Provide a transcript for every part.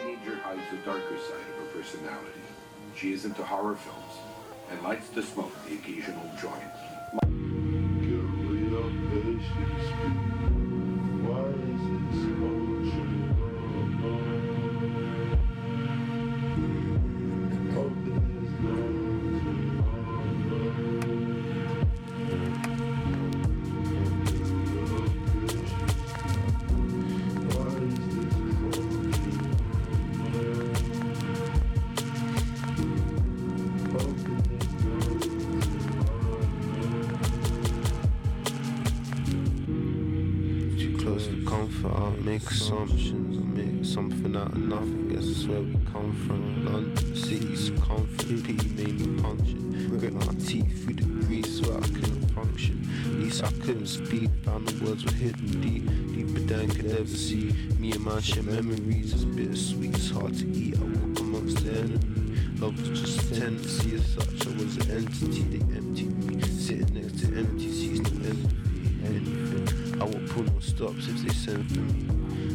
teenager hides the darker side of her personality. She is into horror films and likes to smoke the occasional joint. Assumptions, make something out of nothing. Guess it's where we come from. London, city circumference, P made me puncture. Grit my teeth through the grease so I couldn't function. At least I couldn't speak, found the words were hidden deep, deeper than could ever see. Me and my share memories, it's bittersweet, it's hard to eat. I walk amongst the enemy. Love was just a tendency as such. I was an entity, they emptied me. Sitting next to empty seats, no empathy, anything. I would pull no stops if they sent for me.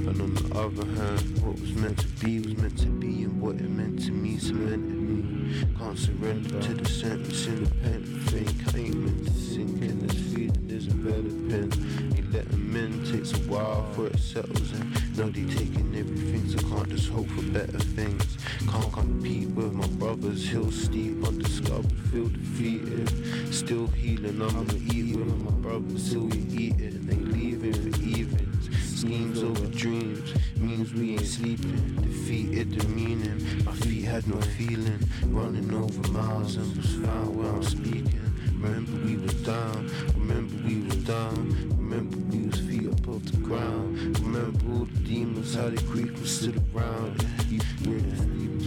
And on the other hand, what was meant to be, and what it meant to me cemented me. Can't surrender to the sentence in the pen. Think I ain't meant to sink in this feeling, isn't relevant. You let them in, takes a while for it settles in. Now they taking everything, so can't just hope for better things. Can't compete with my brothers, hill steep, undiscovered, feel defeated. Still healing, I'ma eat with my brothers, still we eating. They leaving for evens, schemes over dreams, means we ain't sleeping. Defeated the meaning, my feet had no feeling. Running over miles and was found where I'm speaking. Remember we was down, remember we was down. Remember we was feet above the ground. Remember all the demons, how they creep was still around. Yeah, we was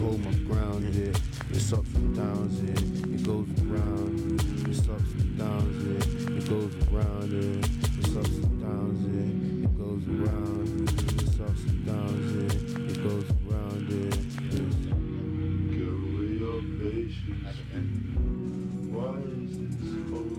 hold my ground here. Yeah. It's ups and downs here, yeah. It goes around. It's ups and downs here, yeah. It goes around here. Yeah. It's ups and downs here, yeah. It goes around. It's ups and downs here, yeah. It goes around here. Yeah. Carry your patience. Why is this culture?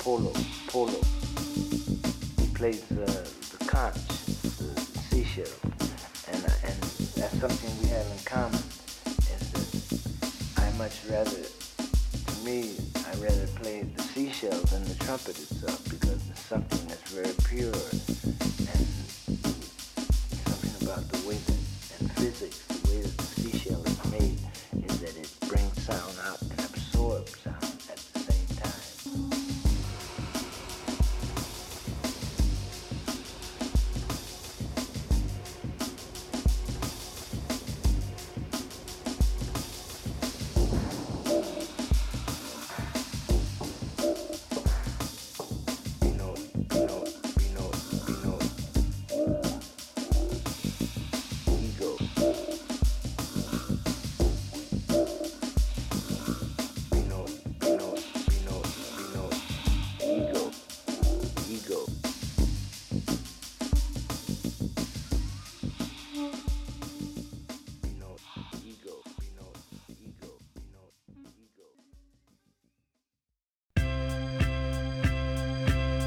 polo. He plays the conch, the seashell, and that's something we have in common. Is that I much rather, to me, I rather play the seashell than the trumpet itself, because it's something that's very pure, and something about the way that, and physics, the way that the seashell is made, is that it brings sound out and absorbs sound.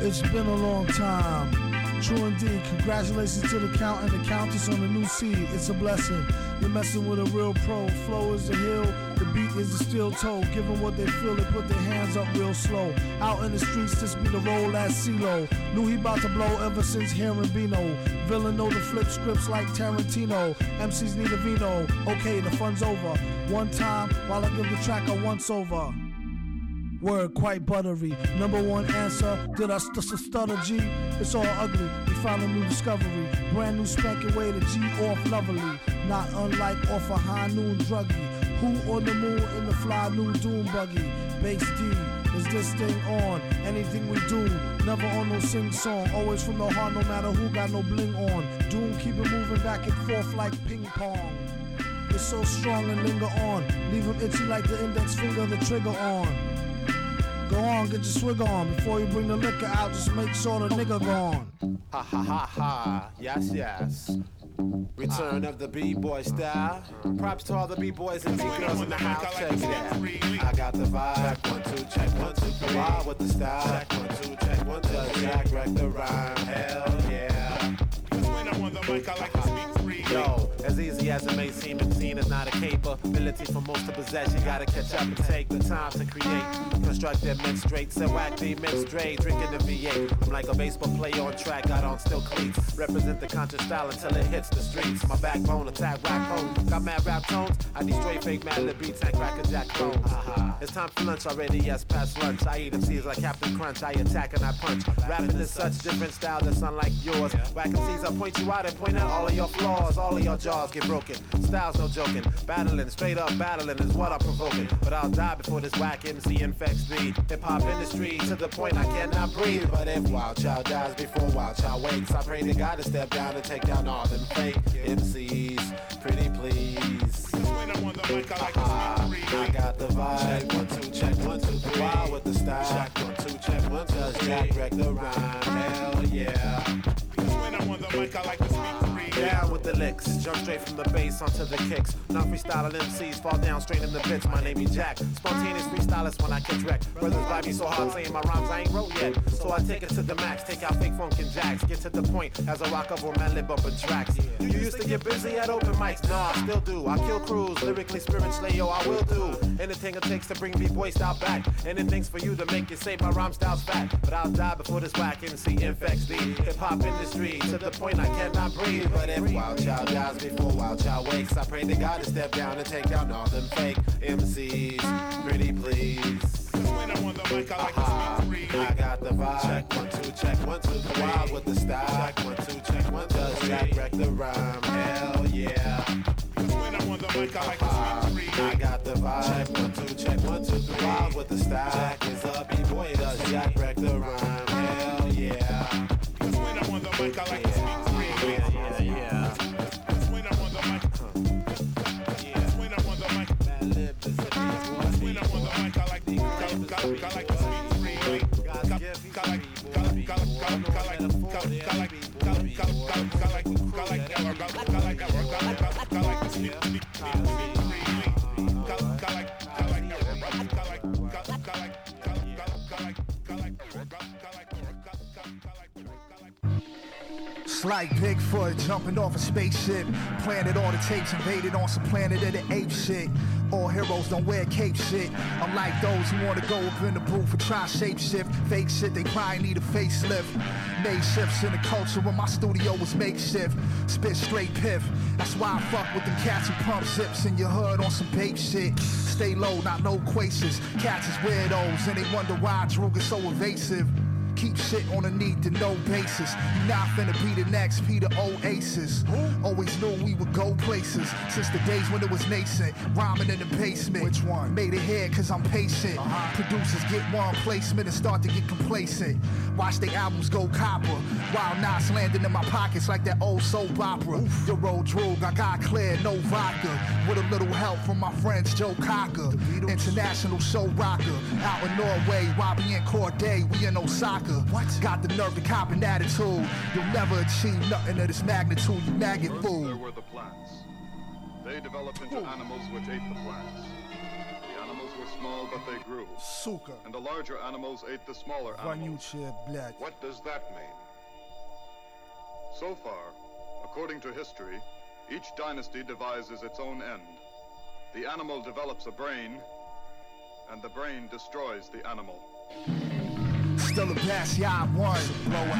It's been a long time. True indeed. Congratulations to the count and the countess on the new seed. It's a blessing. You're messing with a real pro. Flow is a hill. The beat is a steel toe. Give them what they feel. They put their hands up real slow. Out in the streets, this be the roll at CeeLo. Knew he about to blow ever since hearing Bino. Villain know the flip scripts like Tarantino. MCs need a vino. Okay, the fun's over. One time while I give the track a once over. Word quite buttery. Number one answer. Did I stutter G? It's all ugly. We found a new discovery. Brand new spanking way to G off lovely. Not unlike off a high noon druggie. Who on the moon in the fly new doom buggy? Bass D. Is this thing on? Anything we do. Never on no sing song. Always from the heart, no matter who got no bling on. Doom keep it moving back and forth like ping pong. It's so strong and linger on. Leave him itchy like the index finger, the trigger on. Go on, get your swigger on. Before you bring the liquor out, just make sure the nigga gone. Ha ha ha ha, yes yes. Return of the B-boy style. Props to all the B-boys and B-girls in the house, check that. I got the vibe, check 1, 2, check 1, 2, 3. Vibe with the style, check 1, 2, check 1, 2. Does Jack wreck the rhyme, hell yeah. Cause when I'm on the mic, I like to speak free. Yo, as easy as it may seem, the scene is not a capability for most to possess. You gotta catch up and take the time to create. Construct their menstruates and whack the immense dray, drinking the V8. I'm like a baseball player on track, got on still cleats. Represent the conscious style until it hits the streets. My backbone, attack rock home. Got mad rap tones, I destroy fake mad lib beats and crack a jack bones. It's time for lunch already, yes, past lunch. I eat MCs like Captain Crunch, I attack and I punch. Rapping is such different style that's unlike yours. Whack MCs, I point you out and point out all of your flaws. All of your jaws get broken, style's no joking. Battling, straight up battling is what I'm provoking. But I'll die before this whack MC infects the hip-hop industry to the point I cannot breathe. But if Wild Child dies before Wild Child wakes, I pray to God to step down and take down all them fake MCs. Pretty please. Cause when I'm on the mic, I like to speak free. I got the vibe. Check 1, 2, check 1, 2, 3. Wild with the style. Check 1, 2, check 1, 2. Does Jack wreck the rhyme? Hell yeah. Cause when I'm on the mic, I like to speak free. Down with the licks, jump straight from the bass onto the kicks. Non freestyling MCs fall down, straight in the pits. My name is Jack, spontaneous freestylers when I catch wreck. Brothers vibe me so hard saying my rhymes I ain't wrote yet. So I take it to the max, take out fake funk and jacks. Get to the point as I rock up on my lip bumping tracks. You used to get busy at open mics, nah, I still do. I kill crews, lyrically, spiritually, yo, I will do. Anything it takes to bring B-boy style back. Anything's for you to make it say my rhyme style's fat. But I'll die before this whack MC infects the hip hop industry to the point I cannot breathe. But if Wild Child dies before Wild Child wakes, I pray to God to step down and take down all them fake MCs. Pretty please. Cause when I'm on the mic, I like to speak free. I got the vibe. Check 1, 2, check 1, 2, 3. Wild with the style. Check 1, 2, check 1, 2. Does Jack wreck the rhyme? Hell yeah. Cause when I'm on the mic, I like to speak free. I got the vibe. Check 1, 2, check 1, 2, 3. Wild with the style. Jack is up, B-boy. Does Jack wreck the rhyme? Hell yeah. Cause when I'm on the mic, I like to speak free. Yeah. That's when I'm on the mic. Yeah. That's when I'm on the mic. That's when I'm on the mic. I like the I like Just like Bigfoot jumping off a spaceship, planted all the tapes, invaded on some Planet of the Apes shit. All heroes don't wear cape shit. I'm like those who wanna go up in the booth and try shapeshift. Fake shit, they probably need a facelift. Made shifts in the culture when my studio was makeshift. Spit straight piff. That's why I fuck with them cats who pump zips in your hood on some babe shit. Stay low, not no quasis. Cats is weirdos and they wonder why Droog is so evasive. Keep shit on a need to know basis. Not finna be the next Peter Oasis. Always knew we would go places since the days when it was nascent. Rhyming in the basement. Which one? Made it here cause I'm patient. Producers get one placement and start to get complacent. Watch their albums go copper. Wild Nas landing in my pockets like that old soap opera. Your old Droog, I got clear, no vodka. With a little help from my friends Joe Cocker. International show rocker. Out in Norway, Robbie and Corday, we in Osaka. What? Got the nerve to cop an attitude. You'll never achieve nothing of this magnitude, you maggot fool. There were the plants. They developed into animals which ate the plants. The animals were small, but they grew. Suka. And the larger animals ate the smaller animals. What does that mean? So far, according to history, each dynasty devises its own end. The animal develops a brain, and the brain destroys the animal. Still the best, yeah, I won.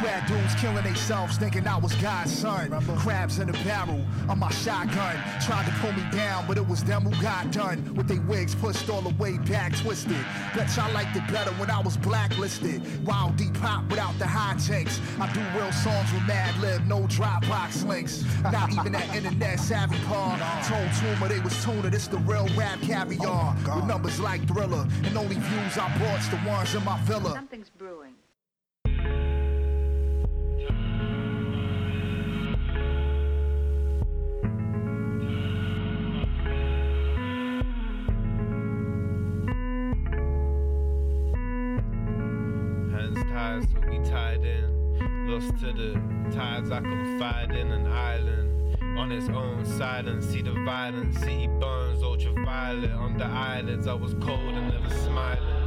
Rad dudes killing themselves thinking I was God's son. Crabs in a barrel on my shotgun. Tried to pull me down, but it was them who got done. With they wigs pushed all the way back, twisted. Bet y'all liked it better when I was blacklisted. Wild deep hop without the hijinks. I do real songs with Mad Lib, no Dropbox links. Not even that internet savvy par. Told Toomer they was tuner, it's the real rap caviar. Oh, with numbers like Thriller, and only views I brought's the ones in my villa. Something's brewing. Hands tied, so we tied in. Lost to the tides, I confide in an island. On his own silence, see the violence. See he burns ultraviolet on the eyelids. I was cold and never smiling.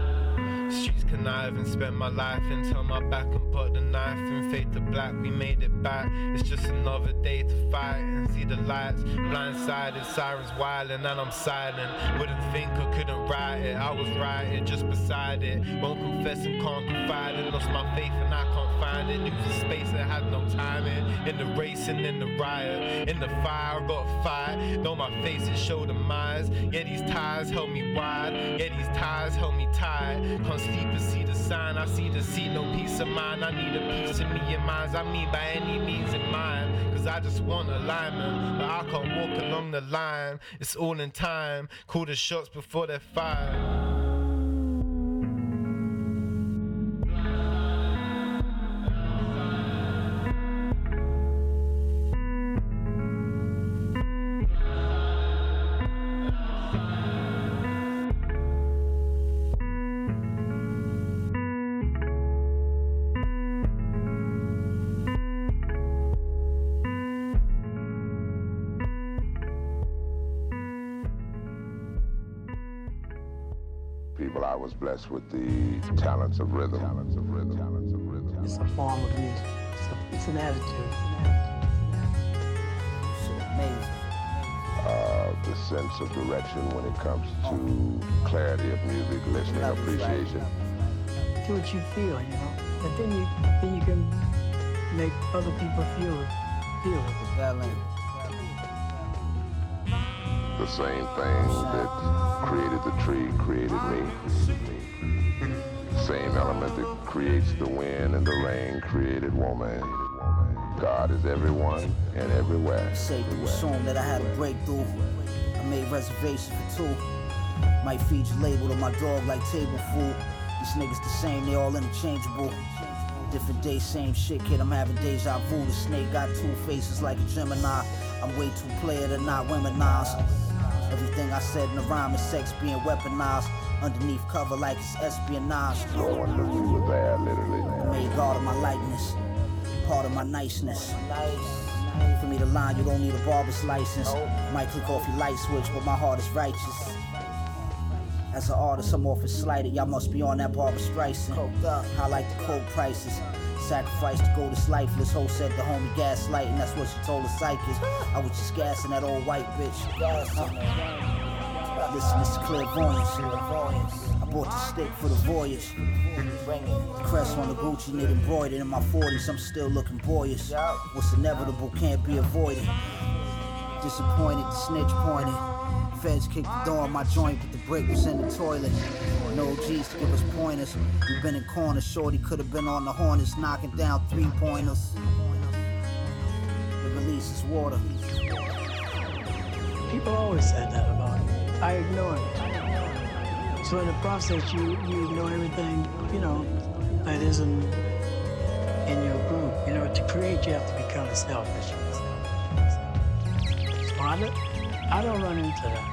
Streets conniving, spent my life in, turn my back and put the knife in. Fade to black, we made it back. It's just another day to fight and see the lights. Blindsided, sirens wildin' and I'm silent. Wouldn't think or couldn't write it. I was right, just beside it. Won't confess and can't confide it. Lost my faith and I can't find it. Losing space that had no time in. In the race and in the riot, in the fire, I got fired. Know my face and show demise. Yeah, these ties held me wide. Yeah, these ties held me tied. Sleep and see the sign, I see the sea, no peace of mind. I need a piece of me in minds. I mean by any means in mind, cause I just want alignment, but I can't walk along the line. It's all in time, call the shots before they're fired. Was blessed with the talents of rhythm. It's a form of music. It's an attitude. It's amazing. The sense of direction when it comes to clarity of music, listening, appreciation. Do what you feel, you know. But then you can make other people feel it. It's that language. The same thing that created the tree created me. Same element that creates the wind and the rain created woman. God is everyone and everywhere. Satan was shown that I had a breakthrough. I made reservations for two. Might feed your label to my dog like table food. These niggas the same, they all interchangeable. Different days, same shit, kid, I'm having deja vu. The snake got two faces like a Gemini. I'm way too player to not womanized. Everything I said in the rhyme is sex being weaponized. Underneath cover like it's espionage. No one knew you were there, literally. I made God of my likeness, part of my niceness. For me to lie, you don't need a barber's license. Might click off your light switch, but my heart is righteous. As an artist, I'm often slighted. Y'all must be on that Barbra Streisand. I like the cold prices. Sacrifice to go this lifeless. Ho said the homie gaslight, and that's what she told the psychic. I was just gassing that old white bitch. Listen, it's clairvoyance. I bought the stick for the voyage. The crest on the Gucci knit embroidered. In my 40s, I'm still looking boyish. What's inevitable can't be avoided. Disappointed, the snitch pointed. Feds kicked the door on my joint, but the brick was in the toilet. No G's to give us pointers. We've been in corners, shorty could have been on the harness, knocking down 3-pointers. The release is water. People always said that about me. I ignored it. So in the process, you ignore everything, that isn't in your group. To create, you have to be kind of selfish. I don't run into that.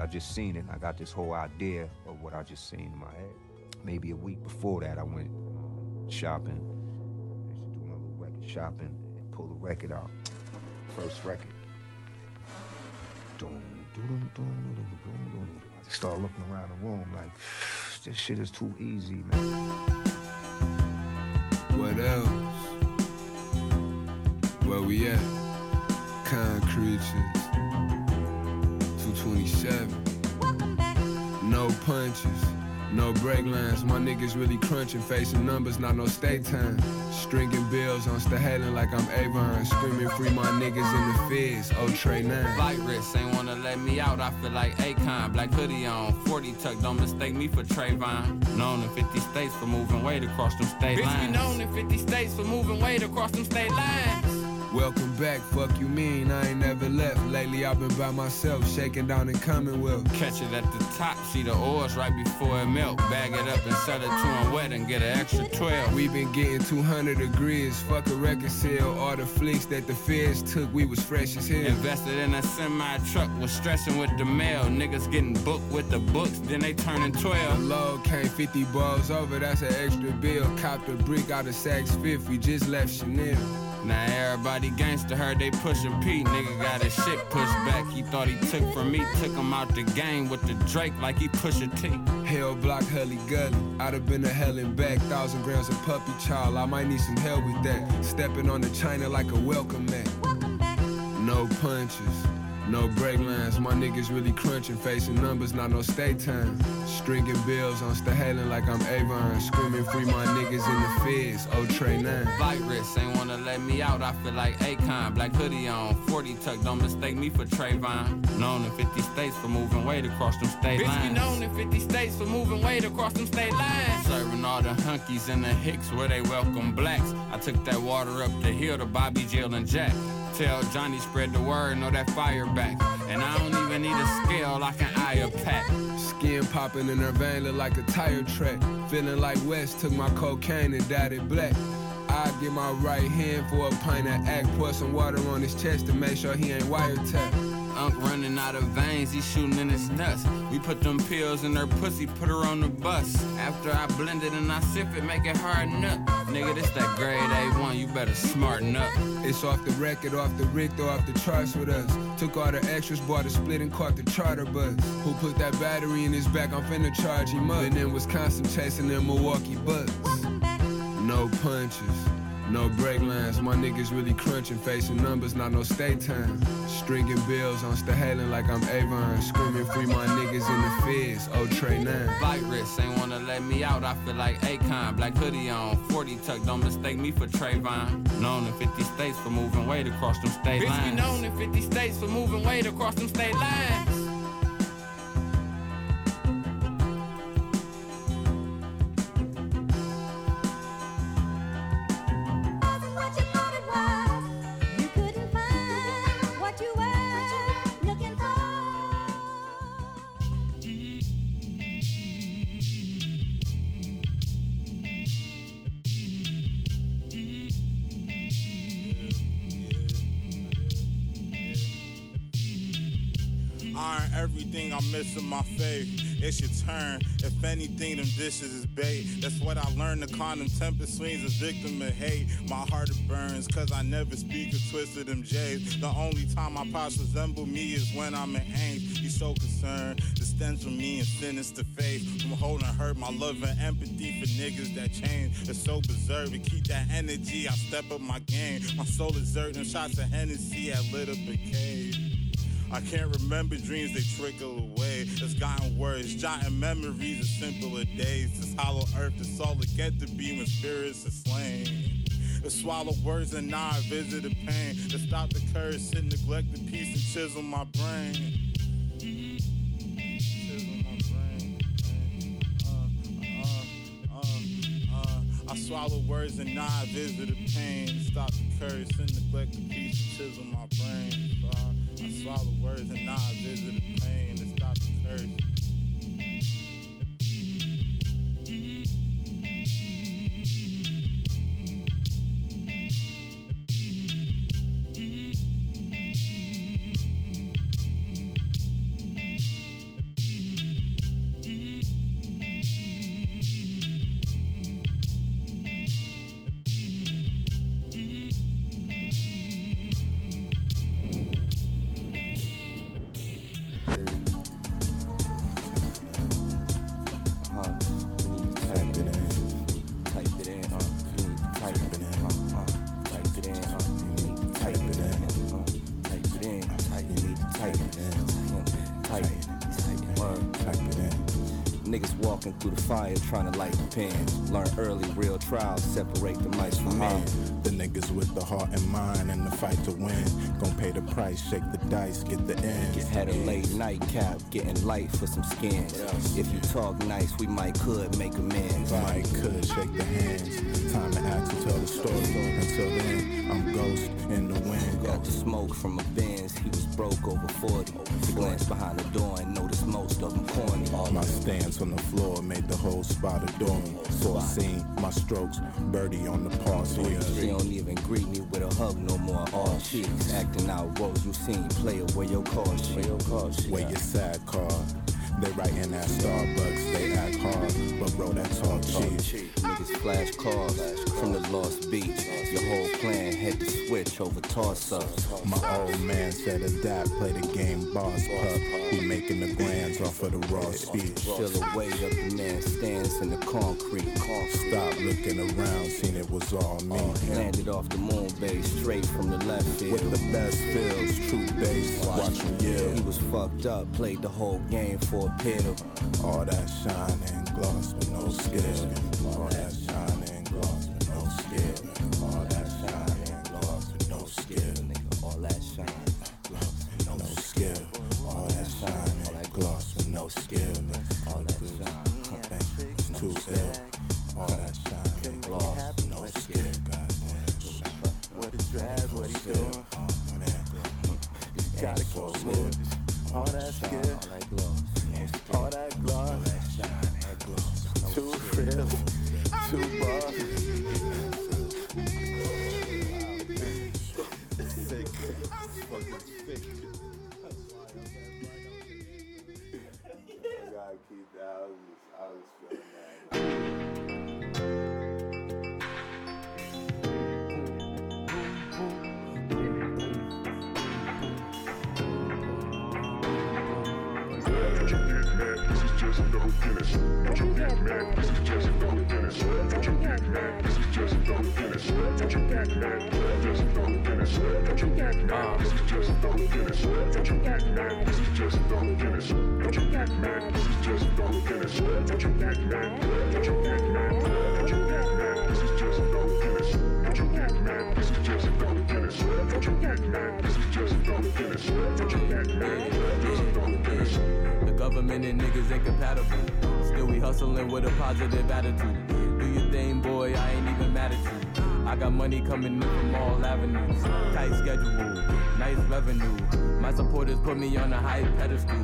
I just seen it, and I got this whole idea of what I just seen in my head. Maybe a week before that, I went shopping. I used to do my little record shopping and pull the record out. First record. I just started looking around the room like, this shit is too easy, man. What else? Where we at? Kind creatures. 27. Welcome back. No punches, no break lines. My niggas really crunching, facing numbers, not no stay time. Stringing bills, I'm still hailing like I'm Avon. Screaming free my niggas in the feds, oh Trey 9. Virus ain't wanna let me out, I feel like Akon. Black hoodie on, 40 tuck, don't mistake me for Trayvon. Known in 50 states for moving weight across them state lines. Bitch, we known in 50 states for moving weight across them state lines. Welcome back, fuck you mean, I ain't never left. Lately I've been by myself, shaking down in Commonwealth. Catch it at the top, see the oils right before it melt. Bag it up and sell it to them wet and get an extra 12. We been getting 200 degrees, fuck a record sale. All the flicks that the feds took, we was fresh as hell. Invested in a semi-truck, was stressing with the mail. Niggas getting booked with the books, then they turning 12. The load came 50 balls over, that's an extra bill. Copped a brick out of Saks Fifth, we just left Chanel. Now everybody gangsta, heard they pushin' P. Nigga got his shit pushed back, he thought he took from me. Took him out the game with the Drake like he pushin' T. Hell block, Hully Gully, I'd have been to hell and back. 1,000 grams of puppy child, I might need some help with that. Stepping on the China like a welcome mat. No punches, no break lines. My niggas really crunching, facing numbers, not no stay time. Stringing bills, I'm still hailing like I'm Avon. Screaming free my niggas in the feds, oh Trey 9. Virus ain't wanna let me out, I feel like Akon. Black hoodie on, 40 tuck, don't mistake me for Trayvon. Known in 50 states for moving weight across them state lines. Bitch, we known in 50 states for moving weight across them state lines. Serving all the hunkies and the hicks where they welcome blacks. I took that water up the hill to Bobby, Jill, and Jack. Tell Johnny spread the word, know that fire back. And I don't even need a scale, I can eye a pack. Skin popping in her vein, look like a tire track. Feeling like West, took my cocaine and dyed it black. I get my right hand for a pint of act. Pour some water on his chest to make sure he ain't wiretapped. Unk running out of veins, he shooting in his nuts. We put them pills in her pussy, put her on the bus. After I blend it and I sip it, make it harden up. Nigga, this that grade A1, you better smarten up. It's off the record, off the Richter, off the charts with us. Took all the extras, bought a split and caught the charter bus. Who put that battery in his back, I'm finna charge him up. Been in Wisconsin chasing them Milwaukee Bucks. No punches, no break lines, my niggas really crunching, facing numbers, not no stay time. Stringing bills, I'm still hailing like I'm Avon. Screaming free my niggas in the feds, oh Trey 9. Virus ain't wanna let me out, I feel like Akon. Black hoodie on, 40 tuck, don't mistake me for Trayvon. Known in 50 states for moving weight across them state lines. Bitch, we known in 50 states for moving weight across them state lines. Everything I'm missing, my faith. it's your turn. If anything, them dishes is bait. That's what I learned, to condom temper swings, a victim of hate. My heart it burns, cause I never speak or twist of them J's. The only time my pops resemble me is when I'm in angst. You so concerned, the stems from me and sinister faith. From holding hurt, my love and empathy for niggas that change. It's so berserk, to keep that energy, I step up my game. My soul exerting shots of Hennessy that lit up a cave. I can't remember dreams, they trickle away. It's gotten worse, jotting memories of simpler days. This hollow earth, it's all it get to be when spirits are slain. To swallow words and not visit the pain. To stop the curse and neglect the peace and chisel my brain. I swallow words and not visit the pain. Stop the curse and neglect the peace and chisel my brain. I swallow words and not visit the pain. To stop the curse. Trying to light the pins, learn early real trials, separate the mice from men. The niggas with the heart and mind in the fight to win. Gon' pay the price, shake the dice, get the end. Had a late night cap, getting light for some skins. If you talk nice, we might could make amends. Might could shake the hands. Time to act to tell the story. Until then, I'm ghost in the wind. Got the smoke from a Benz, he was broke over 40. He glanced behind the door and noticed most of them corny. My stance on the floor made the whole spot adoring. So I seen my strokes, birdie on the par three. She don't even greet me with a hug no more. All cheeks, acting out roles you seen. Player, where your car shit? Where your sad car? They writing at Starbucks, they act hard, but bro, that's all cheap. Niggas flash cars from the Lost Beach. Your whole plan had to switch over toss-ups. My old man said adapt, play the game boss pup. We making the grands off of the raw speech. Feel the weight of the man stands in the concrete. Stop looking around, seen it was all me. Landed off the moon base, straight from the left field. With the best fields, true bass, watch him yield. He was fucked up, played the whole game for a pill. All that shine and gloss with no skill. All that shine and gloss with no skill. All that shine and gloss with no skill. Nigga, all that shine and gloss with no skill. All that shine and gloss with no skill. All that shine and gloss with no skill. All that shine and gloss with no skill. What is drag, what he doing? Gotta go smooth. All that skill. All that gloss, too real, too buff. Sick, fucking sick. I gotta keep that. I was feeling that. The government and niggas incompatible. Still we hustling with a positive attitude. Do your thing, boy, I ain't even mad at you. I got money coming in from all avenues. Tight schedule, nice revenue. My supporters put me on a high pedestal.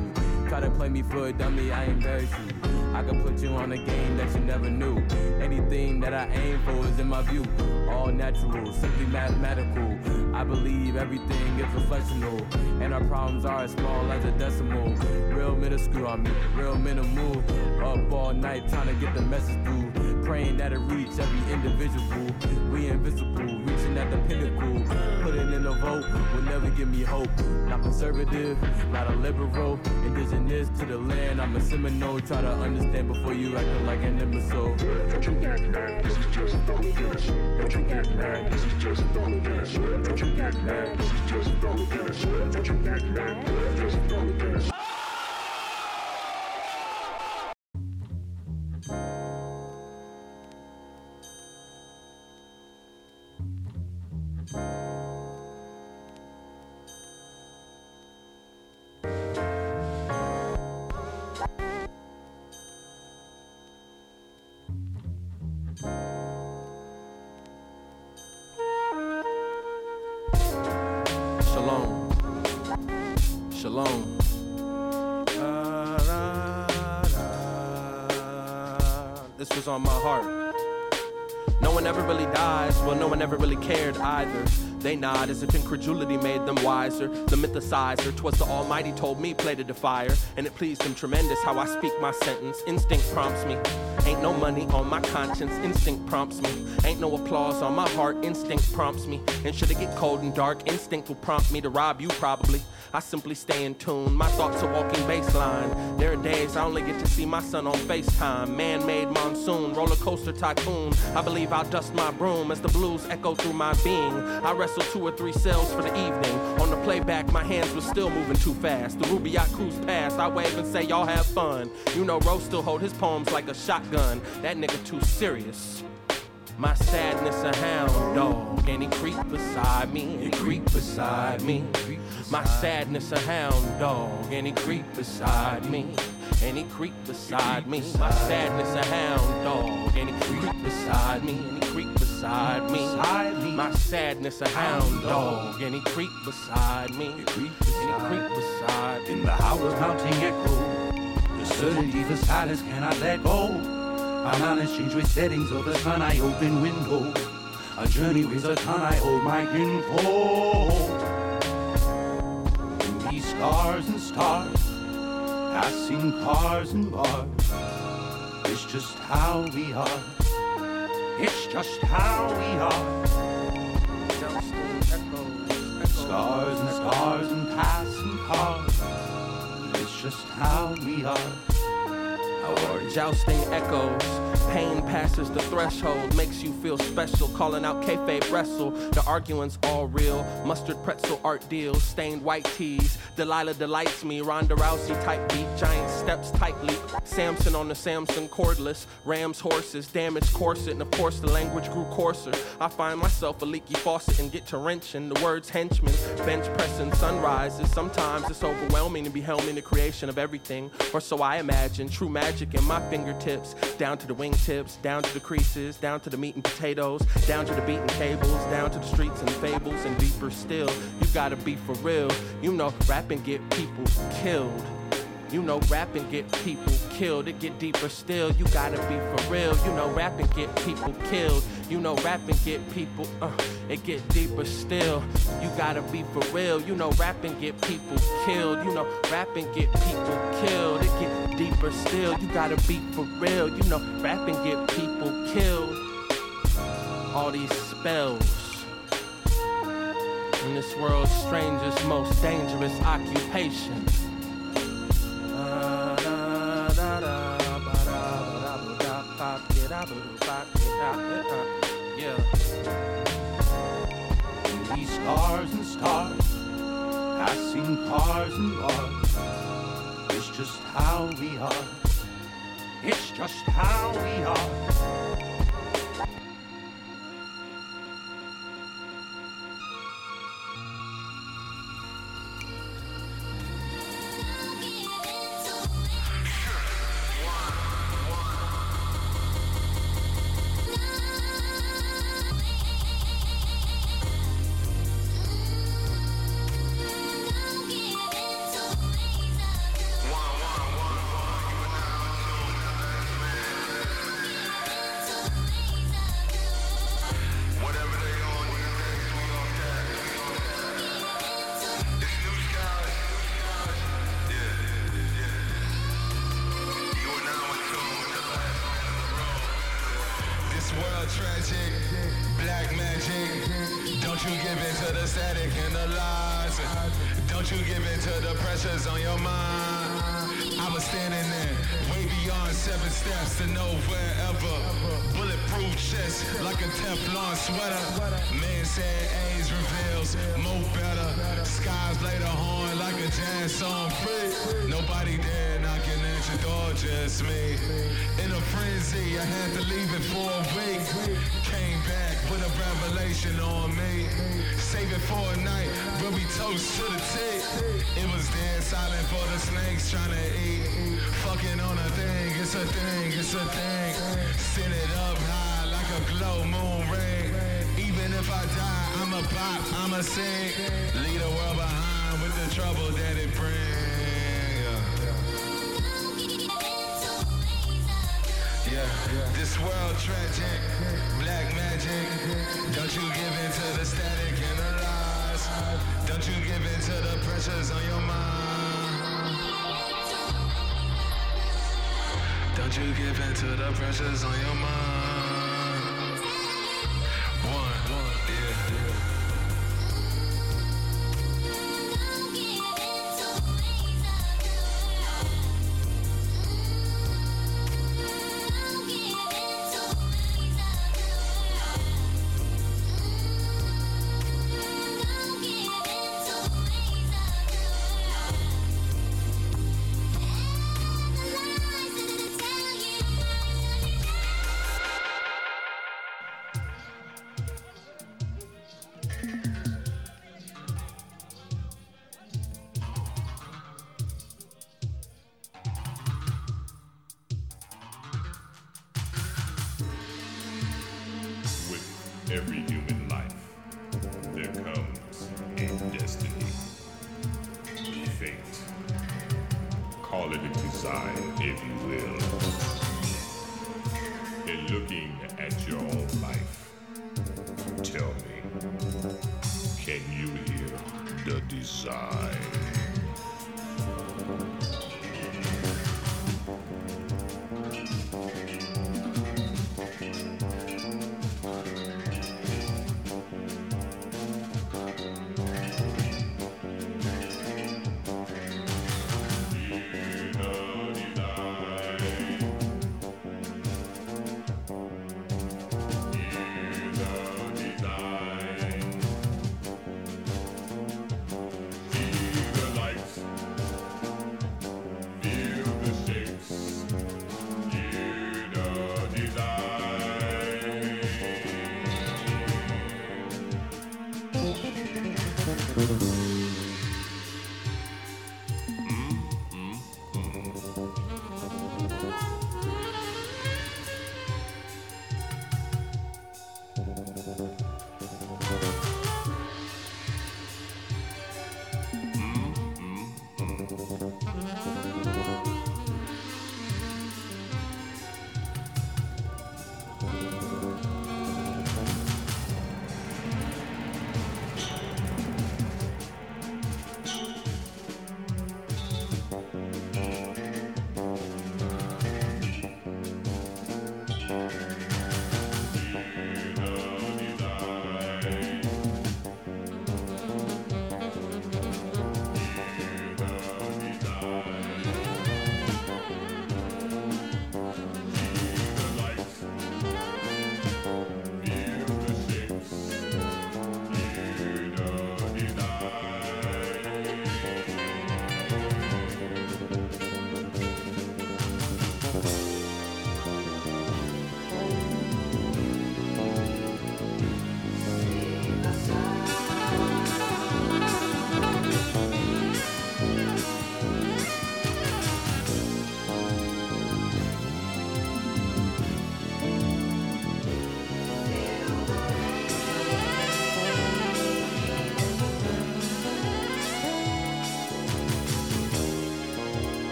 Try to play me for a dummy, I embarrass you. I can put you on a game that you never knew. Anything that I aim for is in my view. All natural, simply mathematical. I believe everything is reflectional, and our problems are as small as a decimal. Real minuscule, I mean, real minimal. Up all night trying to get the message through, praying that it reach every individual. We invisible, reaching at the pinnacle. Putting in a vote will never give me hope. Not conservative, not a liberal. Indigenous to the land, I'm a Seminole. Try to understand before you acting like an imbecile. Don't you get mad, this is just doggedness. Don't you get mad, this is just doggedness. Don't you get mad, this is just doggedness. Don't you get mad, this is just doggedness. Shalom. This was on my heart. No one ever really dies, well, no one ever really cared either. They nod as if incredulity made them wiser. The mythicizer, 'twas the Almighty told me, play the defier, and it pleased him tremendous how I speak my sentence. Instinct prompts me. Ain't no money on my conscience, instinct prompts me. Ain't no applause on my heart, instinct prompts me. And should it get cold and dark, instinct will prompt me to rob you probably. I simply stay in tune, my thoughts are walking baseline. There are days I only get to see my son on FaceTime. Man-made monsoon, roller coaster tycoon. I believe I'll dust my broom as the blues echo through my being. I wrestled 2 or 3 cells for the evening. On the playback, my hands were still moving too fast. The Rubaiyat cruise past, I wave and say, y'all have fun. You know Rose still hold his poems like a shotgun. That nigga too serious. My sadness a hound dog, and he creep beside me, and creep beside me. My sadness a hound dog, and he creep beside me, and he creep beside me. My sadness a hound dog, and he creep beside me, and he creep beside me. My sadness a hound dog, and he creep beside me, and he creep beside me. In the howler's mounting echo, the certainty for silence cannot let go. My knowledge change with settings of the sun, I open window. A journey with a ton, I hold my info. In these scars and stars, passing cars and bars, it's just how we are. It's just how we are. Scars and stars and passing cars, it's just how we are. Jousting echoes, pain passes the threshold, makes you feel special, calling out kayfabe wrestle, the argument's all real, mustard pretzel art deals, stained white tees, Delilah delights me, Ronda Rousey type beat, giant steps tightly, Samson on the Samson cordless, Rams horses, damaged corset, and of course the language grew coarser, I find myself a leaky faucet and get to wrenching, the words henchmen, bench pressing, sunrises, sometimes it's overwhelming to be helmed in the creation of everything, or so I imagine, true magic in my fingertips, down to the wingtips, down to the creases, down to the meat and potatoes, down to the beaten tables, down to the streets and fables, and deeper still, you gotta be for real, you know rap and get people killed, you know rap and get people killed, it get deeper still, you gotta be for real, you know rap and get people killed, you know rap and get people, it get deeper still, you gotta be for real, you know rap and get people killed, you know rap and get people killed, it get deeper still, you gotta be for real, you know rap and get people killed. All these spells in this world's strangest, most dangerous occupation. Yeah. These stars and stars, passing cars and bars, it's just how we are. It's just how we are. Don't you give in to the static and the lies. Don't you give in to the pressures on your mind. I was standing there, way beyond 7 steps to nowhere ever. Bulletproof chest, like a Teflon sweater. Man said AIDS reveals, more better. Skies play the horn like a jazz song free. Nobody there knocking at your door, just me. In a frenzy, I had to leave it for a week. Came back with a revelation on me. Save it for a night where we toast to the tea. It was dead silent for the snakes tryna eat. Fucking on a thing, it's a thing, it's a thing. Send it up high like a glow moon ring. Even if I die, I'ma pop, I'ma sing. Leave the world behind with the trouble that it brings. Yeah, this world tragic, black magic. Don't you give in to the static and the lies. Don't you give in to the pressures on your mind. Don't you give in to the pressures on your mind. One, yeah.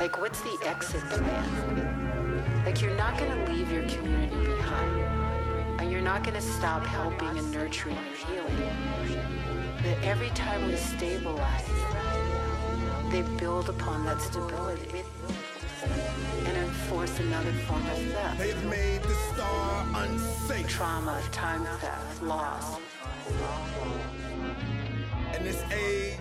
Like, what's the exit plan? Like, you're not going to leave your community behind. And you're not going to stop helping and nurturing and healing. That every time we stabilize, they build upon that stability and enforce another form of theft. They've made the star unsafe. Trauma, time theft, loss. In this age,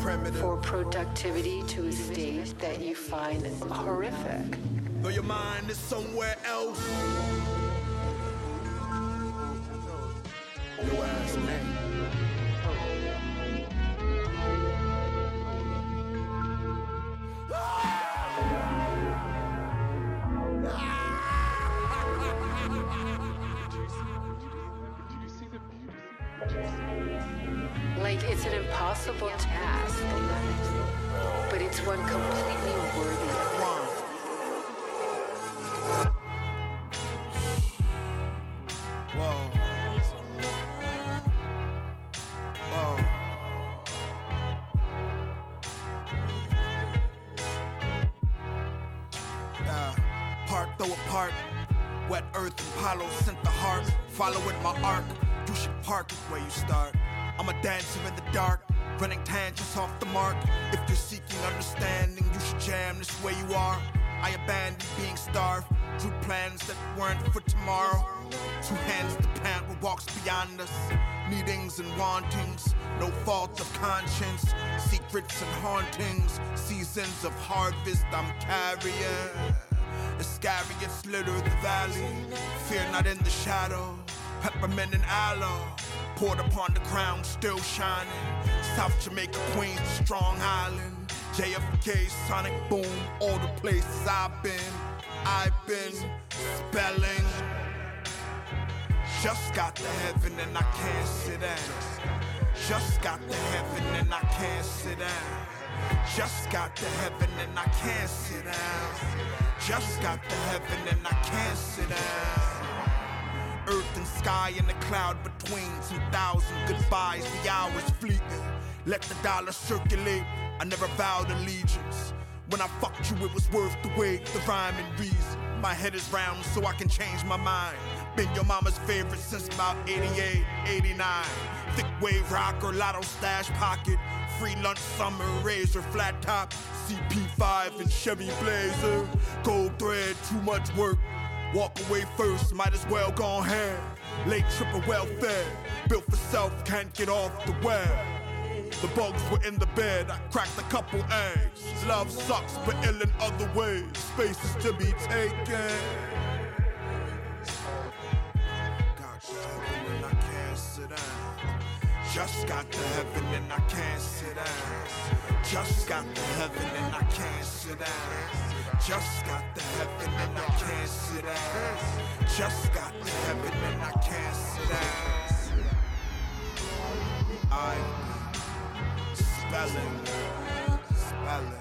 primitive. For productivity to a state that you find horrific. Though your mind is somewhere else, your ass man. Like, it's an impossible task, but it's one completely worthy of one. Whoa. Part though apart, wet earth and Apollo sent the heart, following my arc. You should park it where you start. I'm a dancer in the dark, running tangents off the mark. If you're seeking understanding, you should jam this where you are. I abandoned being starved, drew plans that weren't for tomorrow. Two hands to plant what walks beyond us. Needings and wantings, no fault of conscience. Secrets and hauntings, seasons of harvest I'm carrying. Iscariot's litter the valley, fear not in the shadow. Peppermint and aloe poured upon the crown, still shining. South Jamaica, Queens, Strong Island, JFK, sonic boom, all the places I've been spelling. Just got to heaven and I can't sit down. Just got to heaven and I can't sit down. Just got to heaven and I can't sit down. Just got to heaven and I can't sit down. Earth and sky and the cloud between 2,000 goodbyes, the hours fleeting. Let the dollar circulate, I never vowed allegiance. When I fucked you, it was worth the wait, the rhyme and reason. My head is round so I can change my mind. Been your mama's favorite since about 88, 89. Thick wave rocker, lotto stash pocket. Free lunch, summer, razor, flat top. CP5 and Chevy Blazer. Gold thread, too much work. Walk away first, might as well go ahead. Late triple welfare, built for self, can't get off the web. The bugs were in the bed, I cracked a couple eggs. Love sucks, but ill in other ways. Space is to be taken. Got to heaven and I can't sit down. Just got to heaven and I can't sit down. Just got to heaven and I can't sit down. Just got to heaven and I can't sit down. Just got to heaven and I can't sit down. I'm spelling.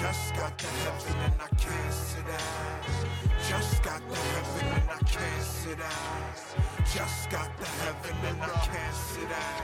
Just got to heaven and I can't sit down. Just got to heaven and I can't sit down. Just got to heaven and I can't sit down.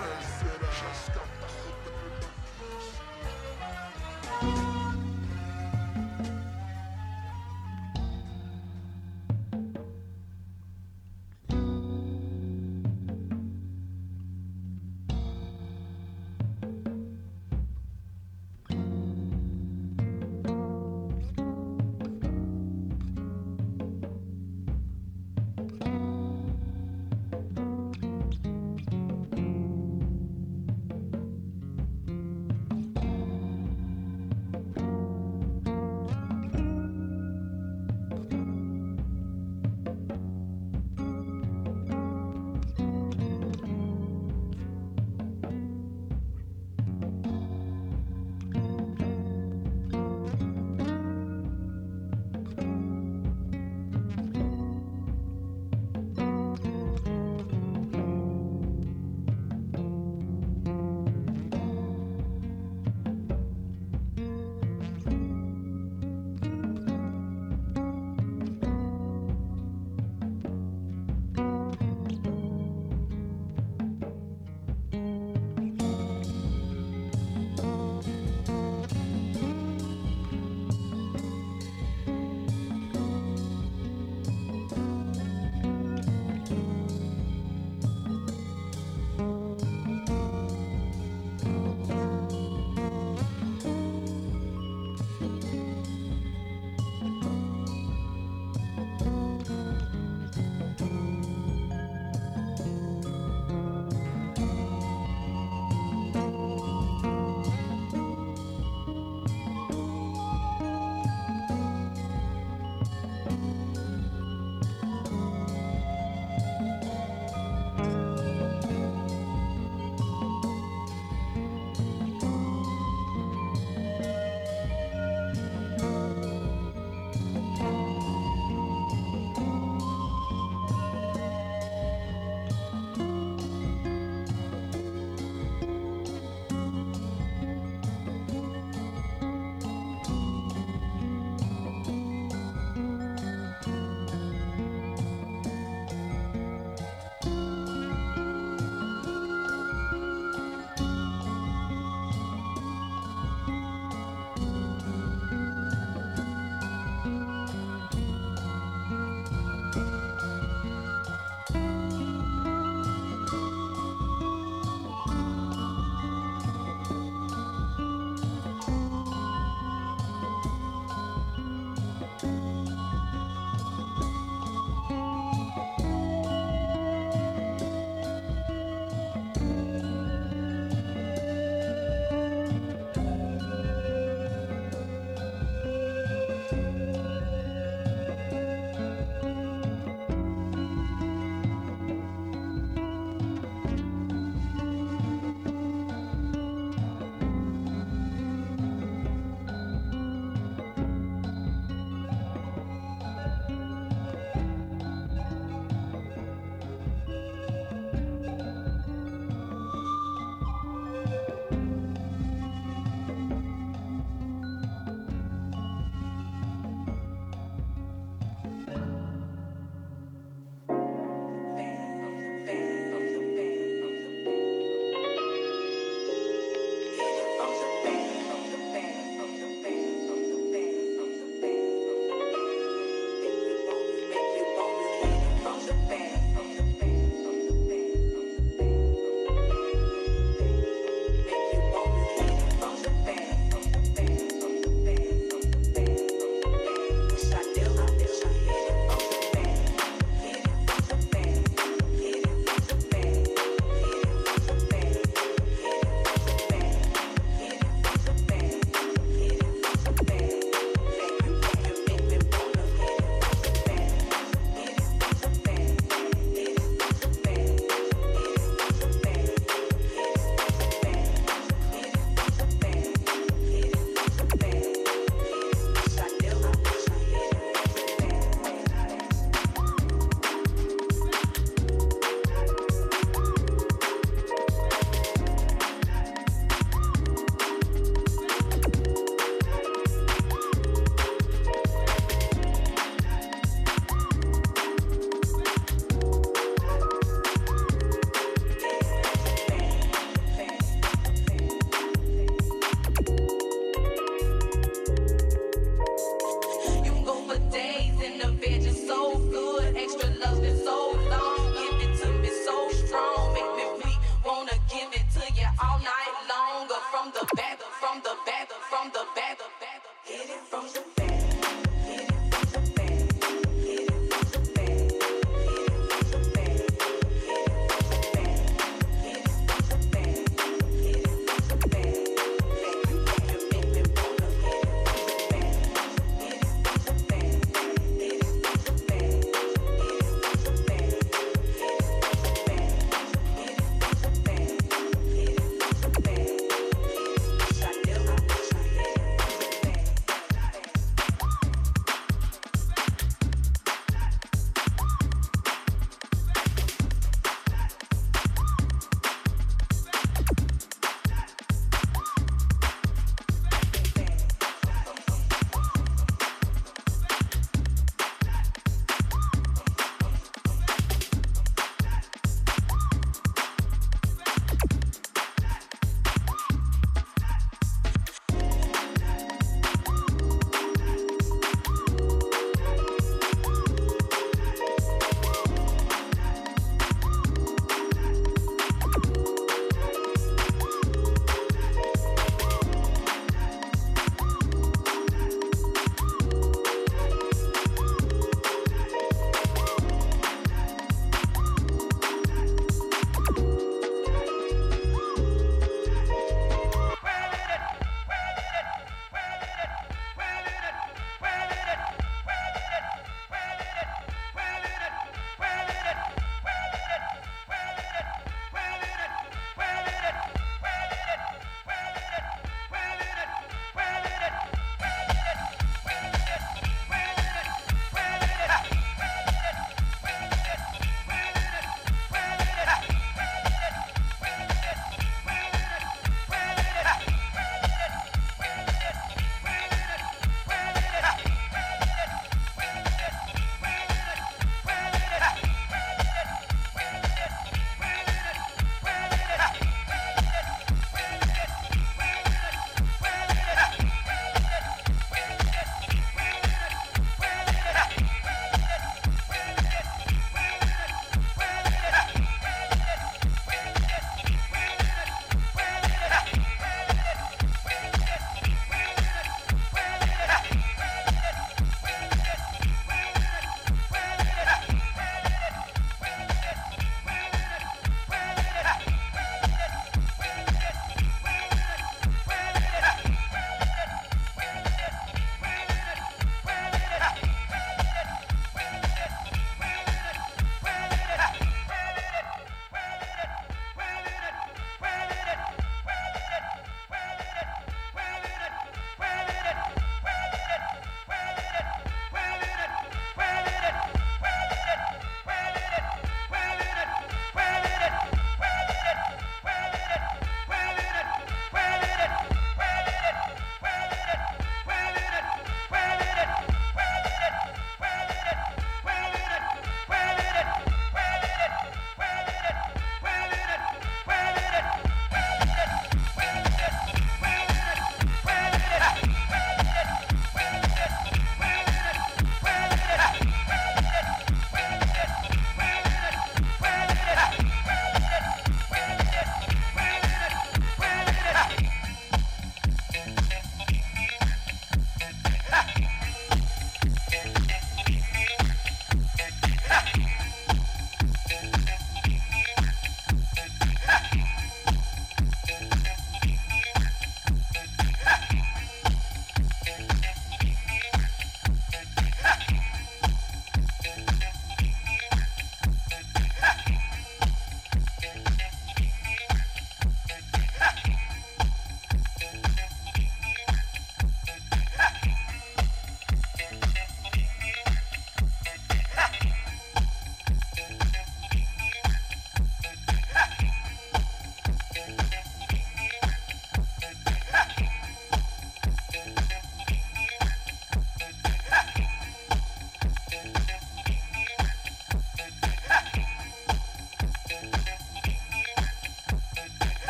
I'm the bad